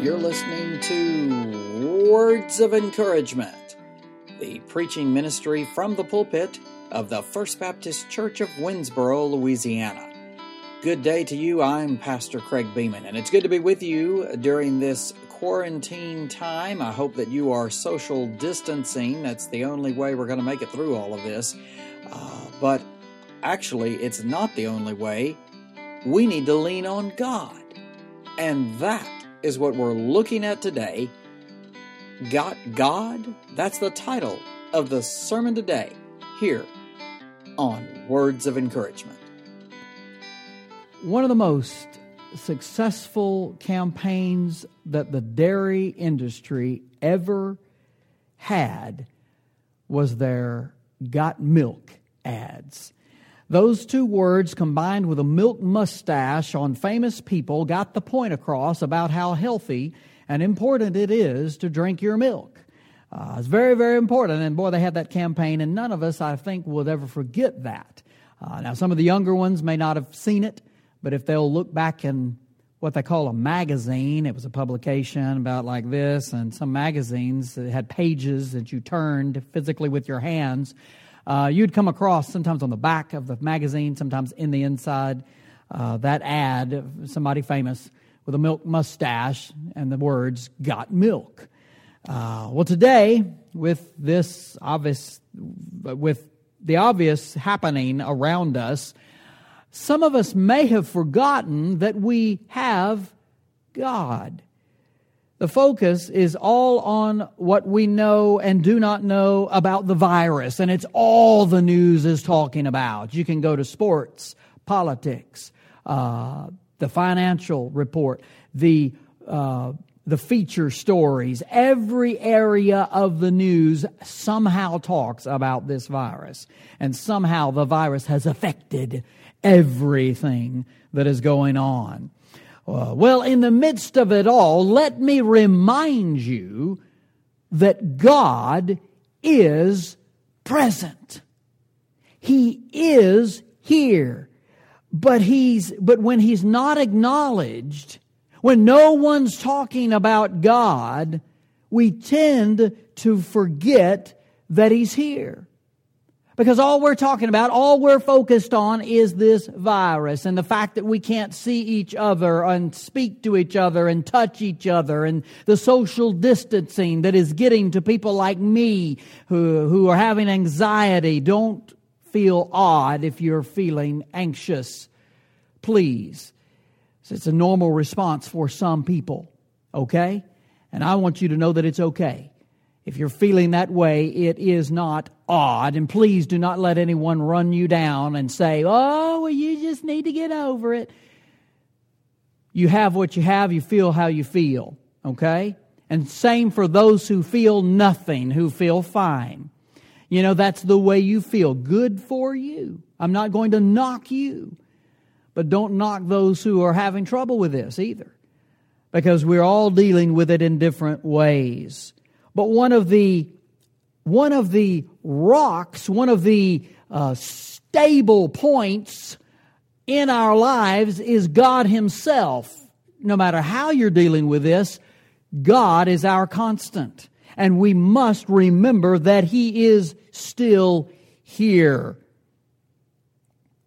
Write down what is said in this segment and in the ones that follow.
You're listening to Words of Encouragement, the preaching ministry from the pulpit of the First Baptist Church of Winnsboro, Louisiana. Good day to you. I'm Pastor Craig Beeman, and it's good to be with you during this quarantine time. I hope that you are social distancing. That's the only way we're going to make it through all of this. But actually, it's not the only way. We need to lean on God. And that is what we're looking at today. Got God? That's the title of the sermon today, here on Words of Encouragement. One of the most successful campaigns that the dairy industry ever had was their Got Milk ads. Those two words combined with a milk mustache on famous people got the point across about how healthy and important it is to drink your milk. It's very, very important, and boy, they had that campaign, and none of us, I think, will ever forget that. Now, some of the younger ones may not have seen it, but if they'll look back in what they call a magazine, it was a publication about like this, and some magazines that had pages that you turned physically with your hands. You'd come across sometimes on the back of the magazine, sometimes in the inside, that ad of somebody famous with a milk mustache and the words, Got Milk. Well, today, with the obvious happening around us, some of us may have forgotten that we have God. The focus is all on what we know and do not know about the virus, and it's all the news is talking about. You can go to sports, politics, the financial report, the feature stories. Every area of the news somehow talks about this virus, and somehow the virus has affected everything that is going on. Well, in the midst of it all, let me remind you that God is present. He is here. But when He's not acknowledged, when no one's talking about God, we tend to forget that He's here. Because all we're talking about, all we're focused on is this virus and the fact that we can't see each other and speak to each other and touch each other and the social distancing that is getting to people like me who are having anxiety. Don't feel odd if you're feeling anxious, please. So it's a normal response for some people, okay? And I want you to know that it's okay. If you're feeling that way, it is not odd. And please do not let anyone run you down and say, oh, well, you just need to get over it. You have what you have. You feel how you feel, okay? And same for those who feel nothing, who feel fine. You know, that's the way you feel. Good for you. I'm not going to knock you. But don't knock those who are having trouble with this either, because we're all dealing with it in different ways. But one of the rocks, one of the stable points in our lives is God Himself. No matter how you're dealing with this, God is our constant. And we must remember that He is still here.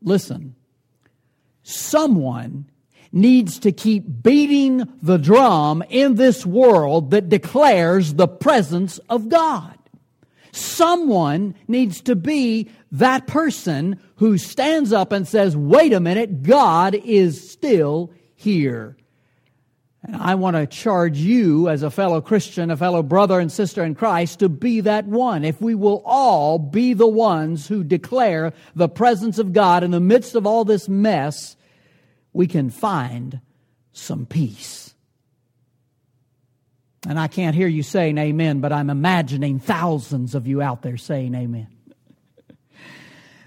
Listen, someone needs to keep beating the drum in this world that declares the presence of God. Someone needs to be that person who stands up and says, wait a minute, God is still here. And I want to charge you as a fellow Christian, a fellow brother and sister in Christ, to be that one. If we will all be the ones who declare the presence of God in the midst of all this mess, we can find some peace. And I can't hear you saying amen, but I'm imagining thousands of you out there saying amen.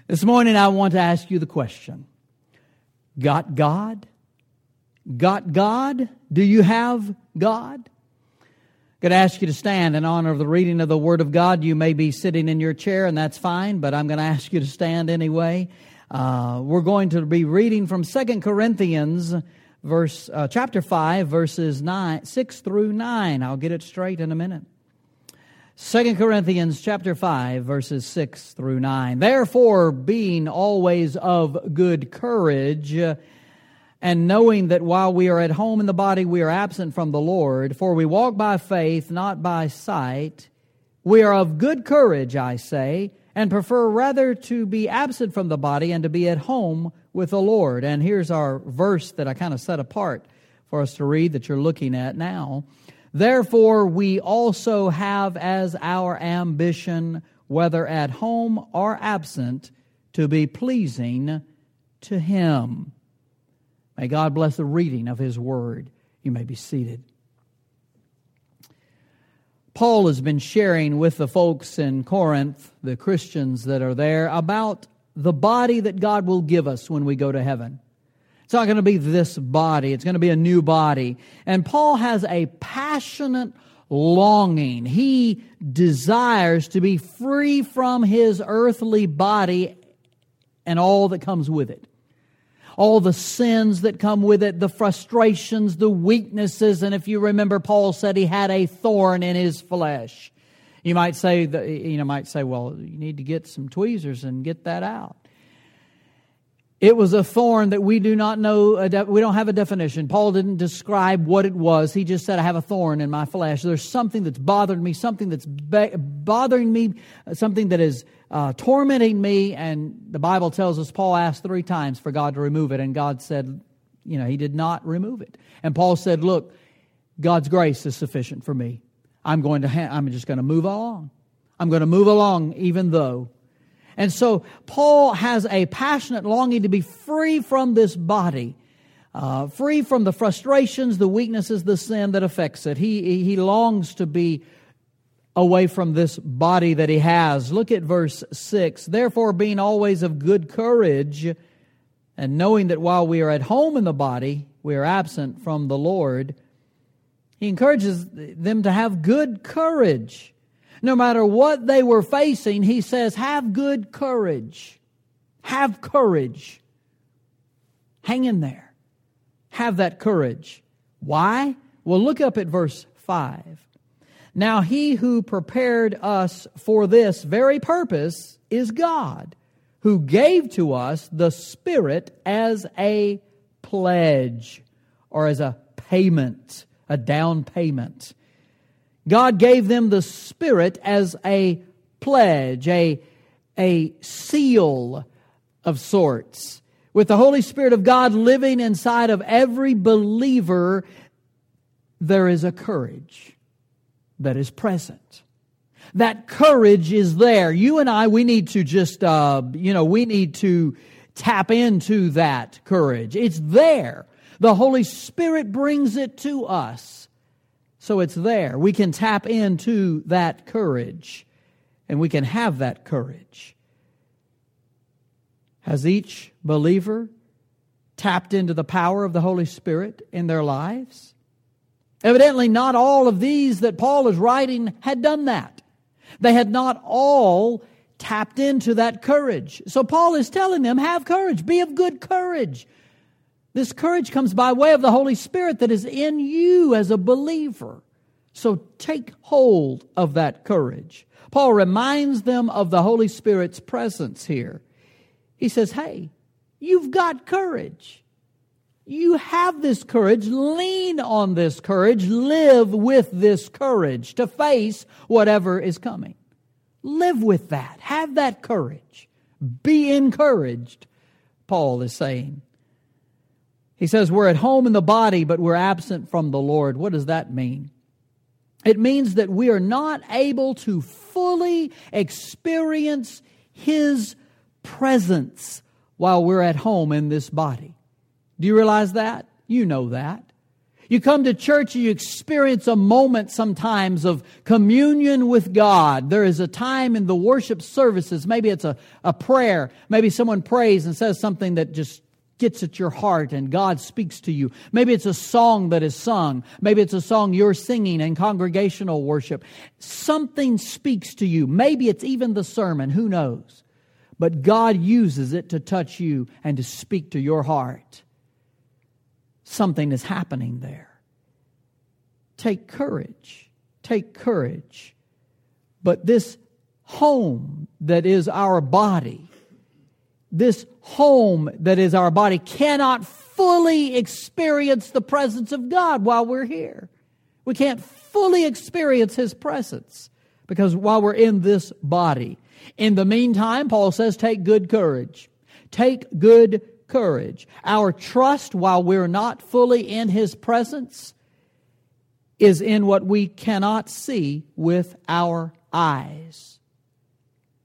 This morning I want to ask you the question, got God? Got God? Do you have God? I'm going to ask you to stand in honor of the reading of the Word of God. You may be sitting in your chair, and that's fine, but I'm going to ask you to stand anyway. We're going to be reading from 2 Corinthians chapter 5, verses 6 through 9. I'll get it straight in a minute. 2 Corinthians chapter 5, verses 6 through 9. Therefore, being always of good courage, and knowing that while we are at home in the body, we are absent from the Lord, for we walk by faith, not by sight. We are of good courage, I say, and prefer rather to be absent from the body and to be at home with the Lord. And here's our verse that I kind of set apart for us to read that you're looking at now. Therefore, we also have as our ambition, whether at home or absent, to be pleasing to Him. May God bless the reading of His Word. You may be seated. Paul has been sharing with the folks in Corinth, the Christians that are there, about the body that God will give us when we go to heaven. It's not going to be this body. It's going to be a new body. And Paul has a passionate longing. He desires to be free from his earthly body and all that comes with it. All the sins that come with it, the frustrations, the weaknesses. And if you remember, Paul said he had a thorn in his flesh. You might say, well, you need to get some tweezers and get that out. It was a thorn that we do not know, we don't have a definition. Paul didn't describe what it was. He just said, I have a thorn in my flesh. There's something that's bothered me, something that's bothering me, something that is tormenting me. And the Bible tells us Paul asked 3 times for God to remove it. And God said, He did not remove it. And Paul said, look, God's grace is sufficient for me. I'm just going to move along. I'm going to move along even though. And so Paul has a passionate longing to be free from this body, free from the frustrations, the weaknesses, the sin that affects it. He longs to be away from this body that he has. Look at verse 6. Therefore, being always of good courage, and knowing that while we are at home in the body, we are absent from the Lord, he encourages them to have good courage. No matter what they were facing, he says, have good courage. Have courage. Hang in there. Have that courage. Why? Well, look up at verse 5. Now he who prepared us for this very purpose is God, who gave to us the Spirit as a pledge, or as a payment, a down payment. God gave them the Spirit as a pledge, a seal of sorts. With the Holy Spirit of God living inside of every believer, there is a courage that is present. That courage is there. You and I, we need to just, we need to tap into that courage. It's there. The Holy Spirit brings it to us. So it's there. We can tap into that courage, and we can have that courage. Has each believer tapped into the power of the Holy Spirit in their lives? Evidently, not all of these that Paul is writing had done that. They had not all tapped into that courage. So Paul is telling them, have courage, be of good courage. This courage comes by way of the Holy Spirit that is in you as a believer. So take hold of that courage. Paul reminds them of the Holy Spirit's presence here. He says, hey, you've got courage. You have this courage. Lean on this courage. Live with this courage to face whatever is coming. Live with that. Have that courage. Be encouraged, Paul is saying. He says we're at home in the body, but we're absent from the Lord. What does that mean? It means that we are not able to fully experience His presence while we're at home in this body. Do you realize that? You know that. You come to church and you experience a moment sometimes of communion with God. There is a time in the worship services. Maybe it's a prayer. Maybe someone prays and says something that just gets at your heart and God speaks to you. Maybe it's a song that is sung. Maybe it's a song you're singing in congregational worship. Something speaks to you. Maybe it's even the sermon. Who knows? But God uses it to touch you and to speak to your heart. something is happening there. Take courage. Take courage. But this home that is our body, this home that is our body cannot fully experience the presence of God while we're here. We can't fully experience His presence because while we're in this body. In the meantime, Paul says, take good courage. Take good courage. Our trust, while we're not fully in His presence, is in what we cannot see with our eyes.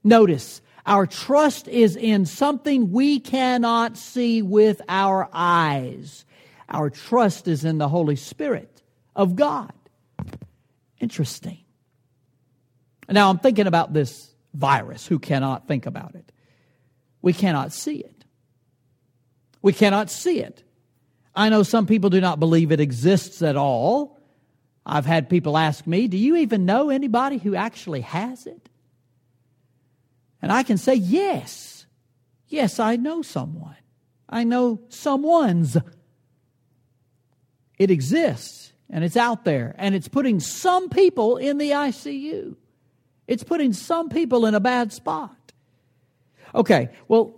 Notice, our trust is in something we cannot see with our eyes. Our trust is in the Holy Spirit of God. Interesting. Now, I'm thinking about this virus. Who cannot think about it? We cannot see it. We cannot see it. I know some people do not believe it exists at all. I've had people ask me, do you even know anybody who actually has it? And I can say, yes. Yes, I know someone. I know someone's. It exists, and it's out there, and it's putting some people in the ICU. It's putting some people in a bad spot. Okay, well,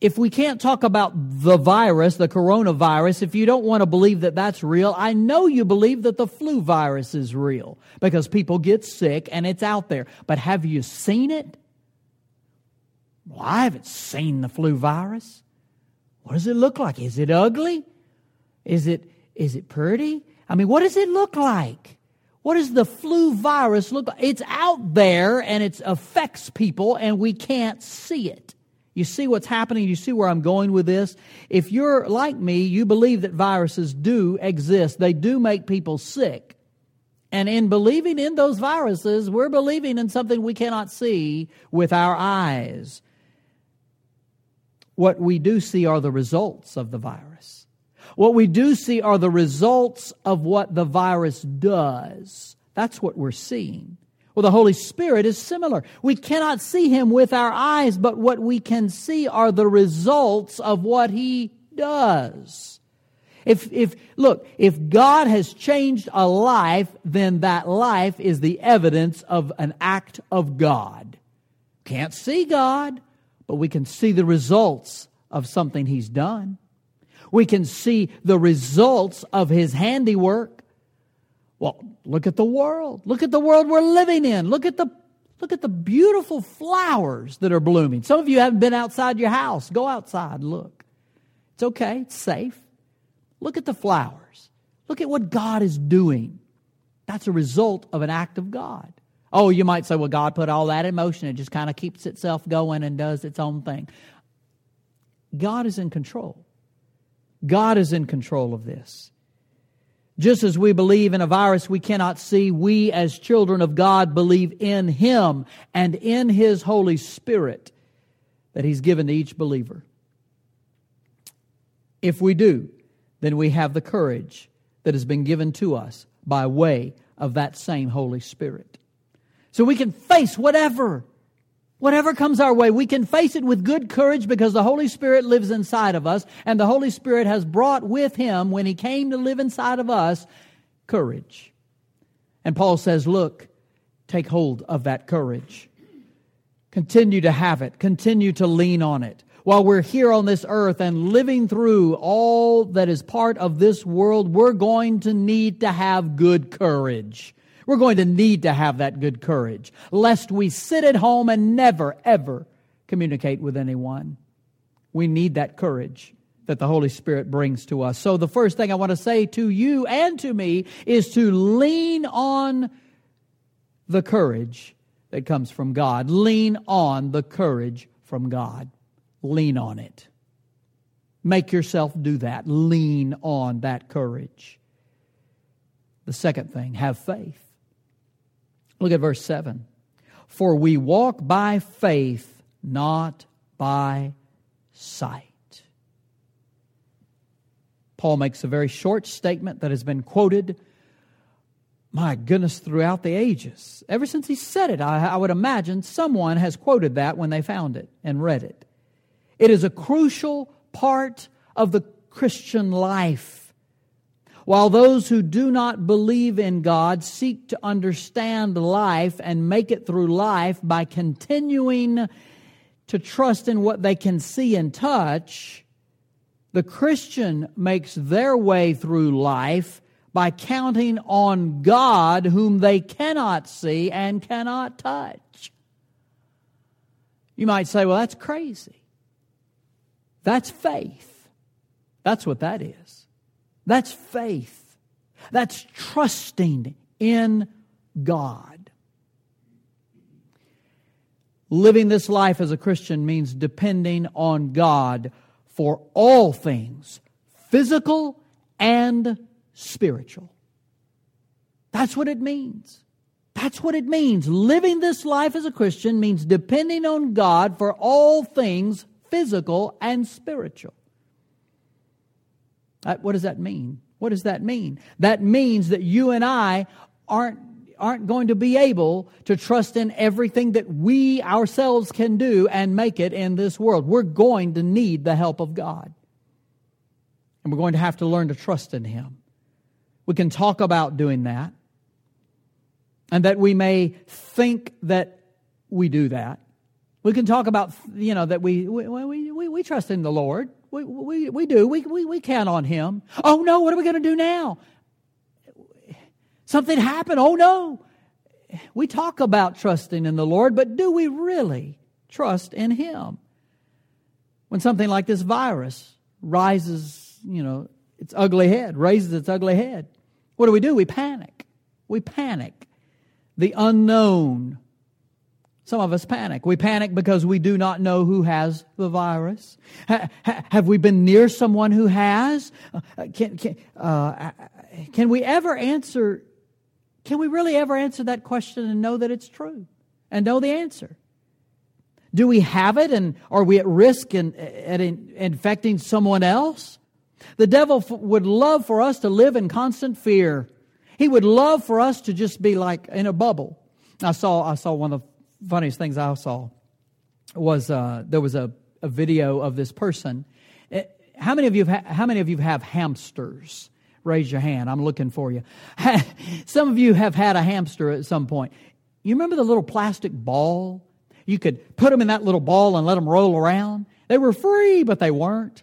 if we can't talk about the virus, the coronavirus, if you don't want to believe that that's real, I know you believe that the flu virus is real because people get sick and it's out there. But have you seen it? Well, I haven't seen the flu virus. What does it look like? Is it ugly? Is it pretty? I mean, what does it look like? What does the flu virus look like? It's out there and it affects people and we can't see it. You see what's happening? You see where I'm going with this? If you're like me, you believe that viruses do exist. They do make people sick. And in believing in those viruses, we're believing in something we cannot see with our eyes. What we do see are the results of the virus. What we do see are the results of what the virus does. That's what we're seeing. Well, the Holy Spirit is similar. We cannot see Him with our eyes, but what we can see are the results of what He does. If God has changed a life, then that life is the evidence of an act of God. Can't see God, but we can see the results of something He's done. We can see the results of His handiwork. Well, look at the world. Look at the world we're living in. Look at the beautiful flowers that are blooming. Some of you haven't been outside your house. Go outside and look. It's okay. It's safe. Look at the flowers. Look at what God is doing. That's a result of an act of God. Oh, you might say, well, God put all that in motion. It just kind of keeps itself going and does its own thing. God is in control. God is in control of this. Just as we believe in a virus we cannot see, we as children of God believe in Him and in His Holy Spirit that He's given to each believer. If we do, then we have the courage that has been given to us by way of that same Holy Spirit. So we can face whatever comes our way. We can face it with good courage because the Holy Spirit lives inside of us, and the Holy Spirit has brought with Him, when He came to live inside of us, courage. And Paul says, look, take hold of that courage. Continue to have it. Continue to lean on it. While we're here on this earth and living through all that is part of this world, we're going to need to have good courage. We're going to need to have that good courage, lest we sit at home and never, ever communicate with anyone. We need that courage that the Holy Spirit brings to us. So the first thing I want to say to you and to me is to lean on the courage that comes from God. Lean on the courage from God. Lean on it. Make yourself do that. Lean on that courage. The second thing, have faith. Look at verse 7. For we walk by faith, not by sight. Paul makes a very short statement that has been quoted, my goodness, throughout the ages. Ever since he said it, I would imagine someone has quoted that when they found it and read it. It is a crucial part of the Christian life. while those who do not believe in God seek to understand life and make it through life by continuing to trust in what they can see and touch, the Christian makes their way through life by counting on God whom they cannot see and cannot touch. You might say, well, that's crazy. That's faith. That's what that is. That's faith. That's trusting in God. Living this life as a Christian means depending on God for all things, physical and spiritual. That's what it means. That's what it means. Living this life as a Christian means depending on God for all things, physical and spiritual. What does that mean? What does that mean? That means that you and I aren't going to be able to trust in everything that we ourselves can do and make it in this world. We're going to need the help of God. And we're going to have to learn to trust in Him. We can talk about doing that. And that we may think that we do that. We can talk about, you know, that we trust in the Lord. We do. We count on Him. Oh no, what are we going to do now? Something happened. Oh no. We talk about trusting in the Lord, but do we really trust in Him? When something like this virus rises, you know, its ugly head, raises its ugly head, what do? We panic. We panic. The unknown. Some of us panic. We panic because we do not know who has the virus. Have we been near someone who has? Can we ever answer? Can we really ever answer that question and know that it's true and know the answer? Do we have it, and are we at risk in infecting someone else? The devil would love for us to live in constant fear. He would love for us to just be like in a bubble. I saw one of the funniest things I saw was there was a video of this person. How many of you have hamsters? Raise your hand. I'm looking for you. Some of you have had a hamster at some point. You remember the little plastic ball? You could put them in that little ball and let them roll around. They were free, but they weren't.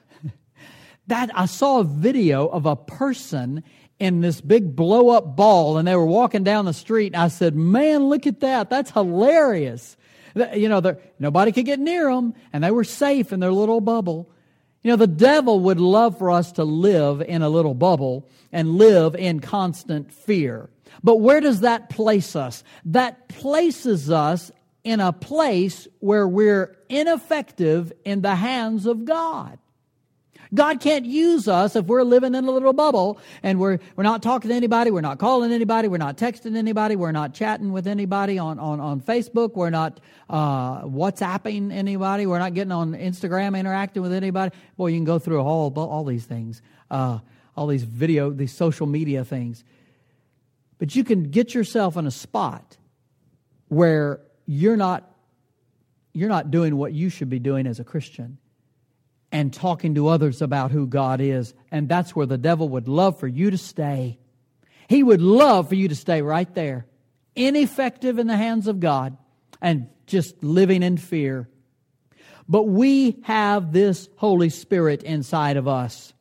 That I saw a video of a person in this big blow-up ball, and they were walking down the street, and I said, man, look at that. That's hilarious. You know, nobody could get near them, and they were safe in their little bubble. You know, the devil would love for us to live in a little bubble and live in constant fear. But where does that place us? That places us in a place where we're ineffective in the hands of God. God can't use us if we're living in a little bubble and we're not talking to anybody, we're not calling anybody, we're not texting anybody, we're not chatting with anybody on Facebook, we're not WhatsApping anybody, we're not getting on Instagram, interacting with anybody. Boy, you can go through all these things, all these video, these social media things. But you can get yourself in a spot where you're not doing what you should be doing as a Christian, and talking to others about who God is. And that's where the devil would love for you to stay. He would love for you to stay right there, ineffective in the hands of God and just living in fear. But we have this Holy Spirit inside of us.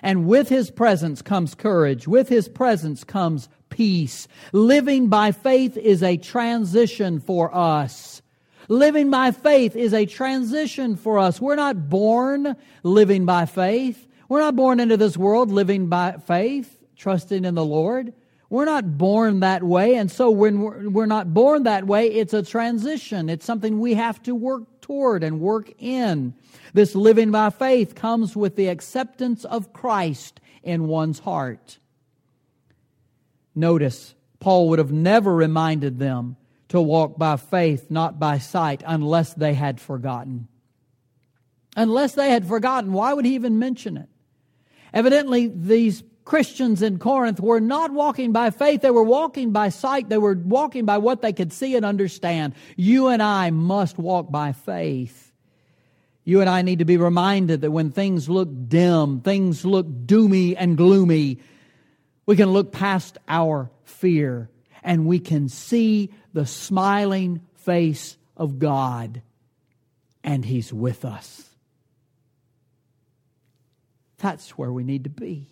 And with His presence comes courage. With His presence comes peace. Living by faith is a transition for us. Living by faith is a transition for us. We're not born living by faith. We're not born into this world living by faith, trusting in the Lord. We're not born that way. And so when we're not born that way, it's a transition. It's something we have to work toward and work in. This living by faith comes with the acceptance of Christ in one's heart. Notice, Paul would have never reminded them to walk by faith, not by sight, unless they had forgotten. Unless they had forgotten, why would he even mention it? Evidently, these Christians in Corinth were not walking by faith. They were walking by sight. They were walking by what they could see and understand. You and I must walk by faith. You and I need to be reminded that when things look dim, things look doomy and gloomy, We can look past our fear and we can see the smiling face of God, and He's with us. That's where we need to be.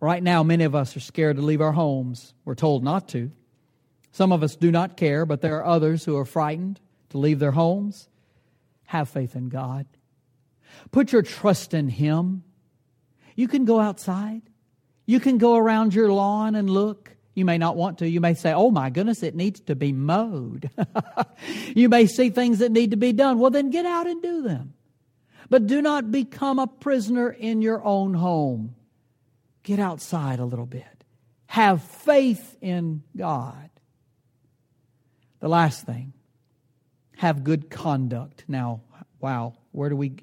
Right now, many of us are scared to leave our homes. We're told not to. Some of us do not care, but there are others who are frightened to leave their homes. Have faith in God. Put your trust in Him. You can go outside. You can go around your lawn and look. You may not want to. You may say, oh my goodness, it needs to be mowed. You may see things that need to be done. Well, then get out and do them. But do not become a prisoner in your own home. Get outside a little bit. Have faith in God. The last thing, have good conduct. Now, wow,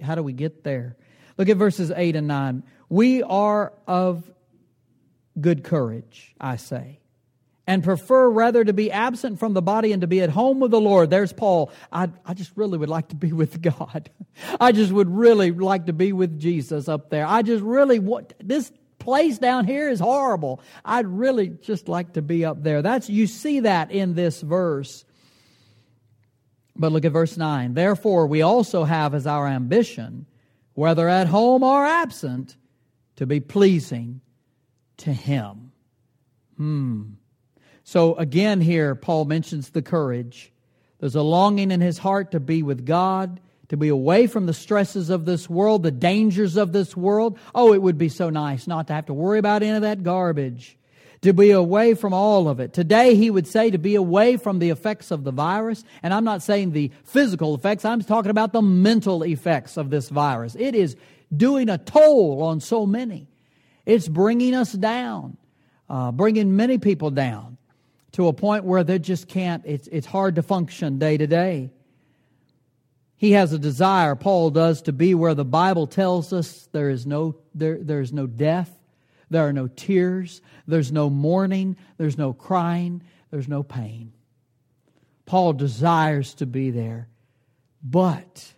how do we get there? Look at verses 8 and 9. We are of good courage, I say, and prefer rather to be absent from the body and to be at home with the Lord. There's Paul. I just really would like to be with God. I just would really like to be with Jesus up there. I just really want this. Place down here is horrible. I'd really just like to be up there. You see that in this verse. But look at verse 9. Therefore, we also have as our ambition, whether at home or absent, to be pleasing to Him. So again here, Paul mentions the courage. There's a longing in his heart to be with God, to be away from the stresses of this world, the dangers of this world. Oh, it would be so nice not to have to worry about any of that garbage. To be away from all of it. Today, he would say to be away from the effects of the virus. And I'm not saying the physical effects. I'm talking about the mental effects of this virus. It is doing a toll on so many. It's bringing us down, bringing many people down to a point where they just can't. It's hard to function day to day. He has a desire, Paul does, to be where the Bible tells us there is no death, there are no tears, there's no mourning, there's no crying, there's no pain. Paul desires to be there, but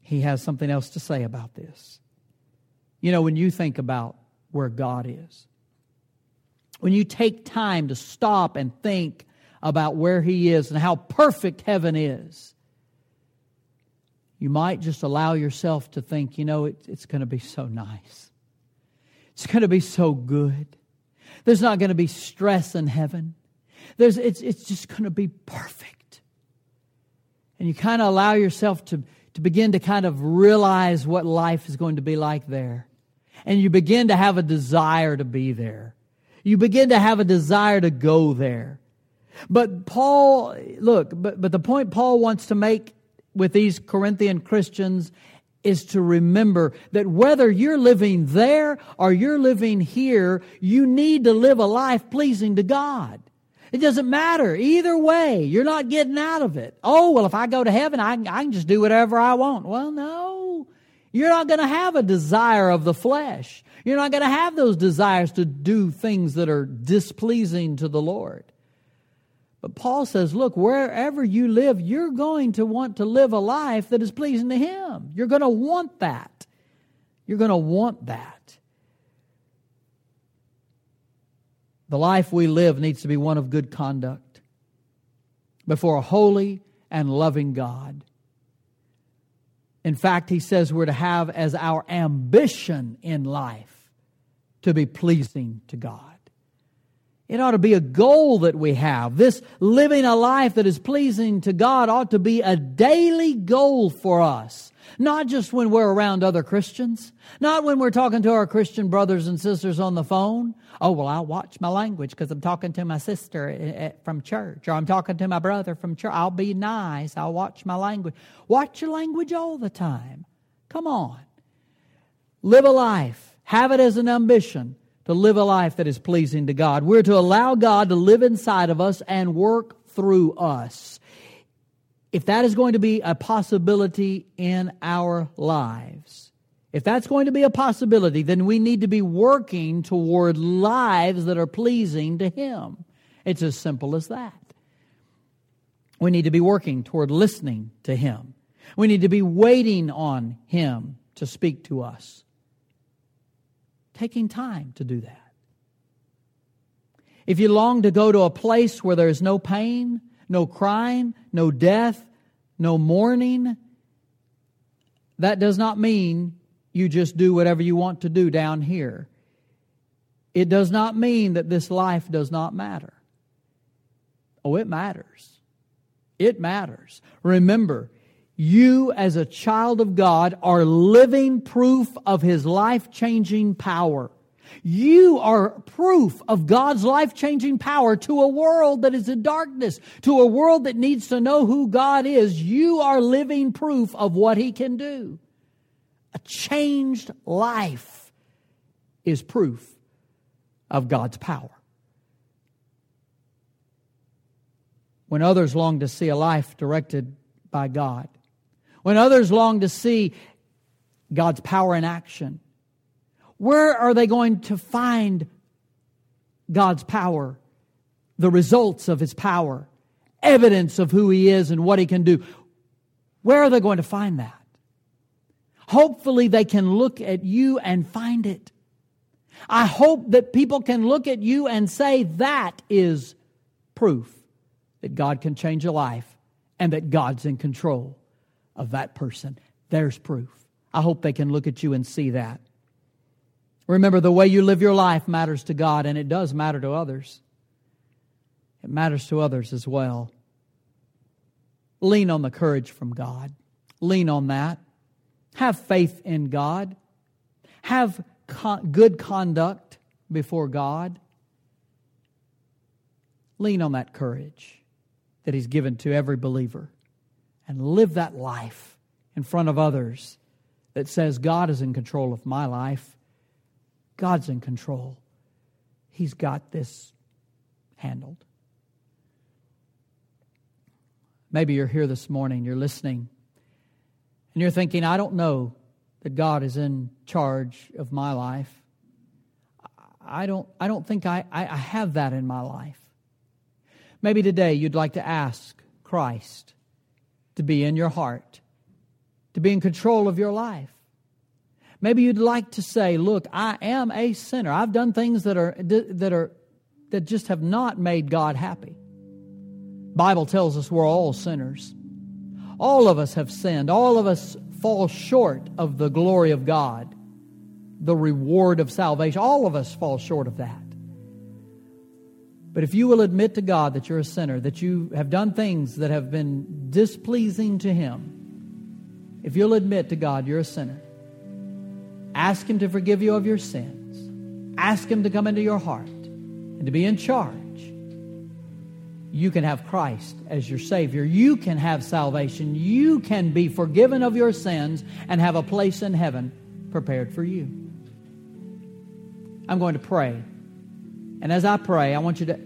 he has something else to say about this. You know, when you think about where God is, when you take time to stop and think about where He is and how perfect heaven is, you might just allow yourself to think, you know, it's going to be so nice. It's going to be so good. There's not going to be stress in heaven. It's just going to be perfect. And you kind of allow yourself to begin to kind of realize what life is going to be like there. And you begin to have a desire to be there. You begin to have a desire to go there. But Paul, look, but the point Paul wants to make with these Corinthian Christians is to remember that whether you're living there or you're living here, you need to live a life pleasing to God. It doesn't matter. Either way, you're not getting out of it. Oh, well, if I go to heaven, I can just do whatever I want. Well, no. You're not going to have a desire of the flesh. You're not going to have those desires to do things that are displeasing to the Lord. But Paul says, look, wherever you live, you're going to want to live a life that is pleasing to Him. You're going to want that. You're going to want that. The life we live needs to be one of good conduct before a holy and loving God. In fact, he says we're to have as our ambition in life to be pleasing to God. It ought to be a goal that we have. This living a life that is pleasing to God ought to be a daily goal for us. Not just when we're around other Christians. Not when we're talking to our Christian brothers and sisters on the phone. Oh, well, I'll watch my language because I'm talking to my sister from church. Or I'm talking to my brother from church. I'll be nice. I'll watch my language. Watch your language all the time. Come on. Live a life. Have it as an ambition to live a life that is pleasing to God. We're to allow God to live inside of us and work through us. If that is going to be a possibility in our lives, if that's going to be a possibility, then we need to be working toward lives that are pleasing to Him. It's as simple as that. We need to be working toward listening to Him. We need to be waiting on Him to speak to us. taking time to do that. If you long to go to a place where there is no pain, no crying, no death, no mourning, that does not mean you just do whatever you want to do down here. It does not mean that this life does not matter. Oh, it matters. It matters. Remember, you as a child of God are living proof of His life-changing power. You are proof of God's life-changing power to a world that is in darkness, to a world that needs to know who God is. You are living proof of what He can do. A changed life is proof of God's power. When others long to see a life directed by God, when others long to see God's power in action, where are they going to find God's power, the results of His power, evidence of who He is and what He can do? Where are they going to find that? Hopefully they can look at you and find it. I hope that people can look at you and say that is proof that God can change a life and that God's in control of that person. There's proof. I hope they can look at you and see that. Remember, the way you live your life matters to God, and it does matter to others. It matters to others as well. Lean on the courage from God. Lean on that. Have faith in God. Have good conduct before God. Lean on that courage that He's given to every believer and live that life in front of others that says, God is in control of my life. God's in control. He's got this handled. Maybe you're here this morning, you're listening, and you're thinking, I don't know that God is in charge of my life. I don't think I have that in my life. Maybe today you'd like to ask Christ to be in your heart, to be in control of your life. Maybe you'd like to say, look, I am a sinner. I've done things that just have not made God happy. Bible tells us we're all sinners. All of us have sinned. All of us fall short of the glory of God, the reward of salvation. All of us fall short of that. But if you will admit to God that you're a sinner, that you have done things that have been displeasing to Him, if you'll admit to God you're a sinner, ask Him to forgive you of your sins. Ask Him to come into your heart and to be in charge. You can have Christ as your Savior. You can have salvation. You can be forgiven of your sins and have a place in heaven prepared for you. I'm going to pray. And as I pray, I want you to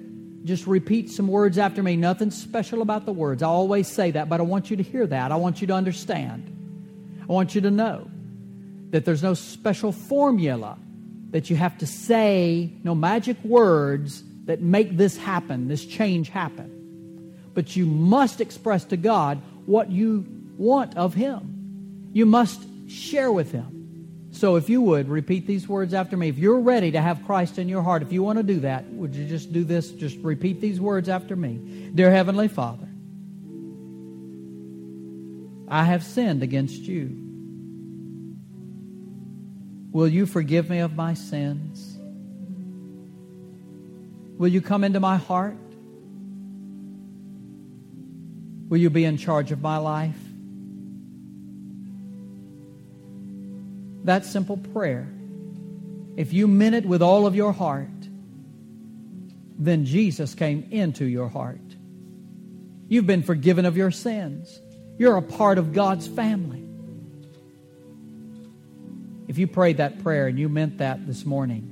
just repeat some words after me. Nothing special about the words. I always say that, but I want you to hear that. I want you to understand. I want you to know that there's no special formula that you have to say, no magic words that make this happen, this change happen. But you must express to God what you want of Him. You must share with Him. So if you would, repeat these words after me. If you're ready to have Christ in your heart, if you want to do that, would you just do this? Just repeat these words after me. Dear Heavenly Father, I have sinned against you. Will you forgive me of my sins? Will you come into my heart? Will you be in charge of my life? That simple prayer, if you meant it with all of your heart, then Jesus came into your heart. You've been forgiven of your sins. You're a part of God's family. If you prayed that prayer and you meant that this morning,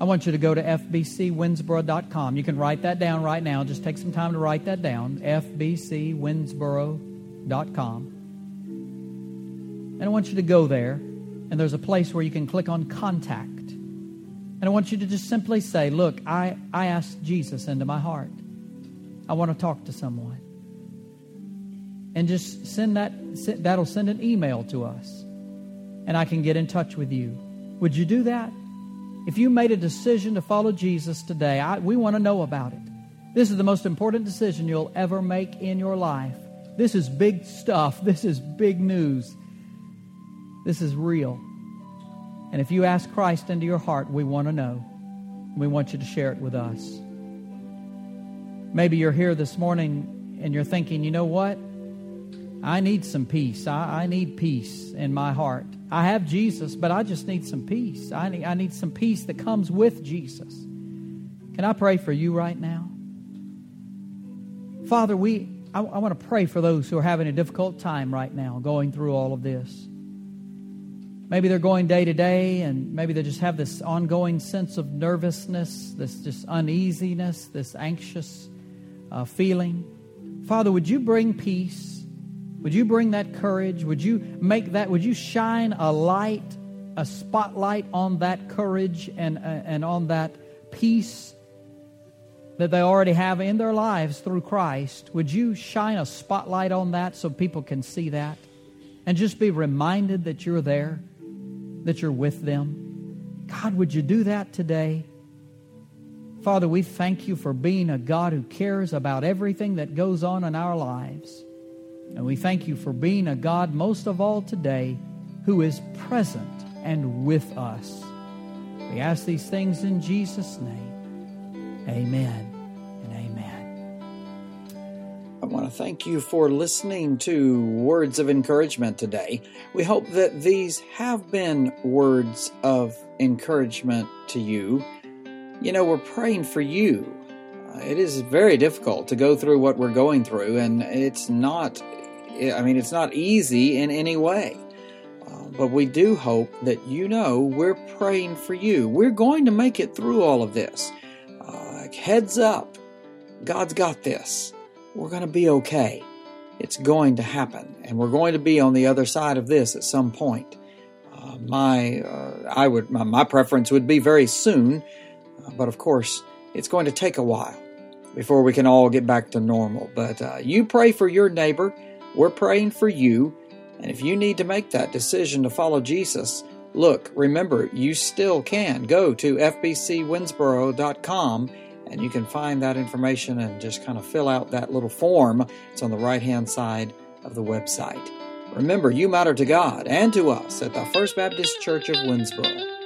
I want you to go to fbcwinnsboro.com. You can write that down right now. Just take some time to write that down, fbcwinnsboro.com. And I want you to go there, and there's a place where you can click on Contact. And I want you to just simply say, look, I asked Jesus into my heart. I want to talk to someone. And just send that'll send an email to us. And I can get in touch with you Would you do that? If you made a decision to follow Jesus today, we want to know about it. This is the most important decision you'll ever make in your life. This is big stuff. This is big news. This is real. And if you ask Christ into your heart, we want to know. We want you to share it with us. Maybe you're here this morning and you're thinking, you know what? I need some peace. I need peace in my heart. I have Jesus, but I just need some peace. I need some peace that comes with Jesus. Can I pray for you right now? Father, I want to pray for those who are having a difficult time right now, going through all of this. Maybe they're going day to day, and maybe they just have this ongoing sense of nervousness, this just uneasiness, this anxious feeling. Father, would you bring peace? Would you bring that courage? Would you shine a light, a spotlight on that courage and on that peace that they already have in their lives through Christ? Would you shine a spotlight on that so people can see that and just be reminded that you're there, that you're with them? God, would you do that today? Father, we thank you for being a God who cares about everything that goes on in our lives. And we thank you for being a God, most of all today, who is present and with us. We ask these things in Jesus' name. Amen and amen. I want to thank you for listening to Words of Encouragement today. We hope that these have been words of encouragement to you. You know, we're praying for you. It is very difficult to go through what we're going through, and it's not easy in any way. But we do hope that you know we're praying for you. We're going to make it through all of this. Heads up, God's got this. We're going to be okay. It's going to happen, and we're going to be on the other side of this at some point. My preference would be very soon, but of course, it's going to take a while before we can all get back to normal. But you pray for your neighbor. We're praying for you. And if you need to make that decision to follow Jesus, look, remember, you still can. Go to fbcwinnsboro.com, and you can find that information and just kind of fill out that little form. It's on the right-hand side of the website. Remember, you matter to God and to us at the First Baptist Church of Winnsboro.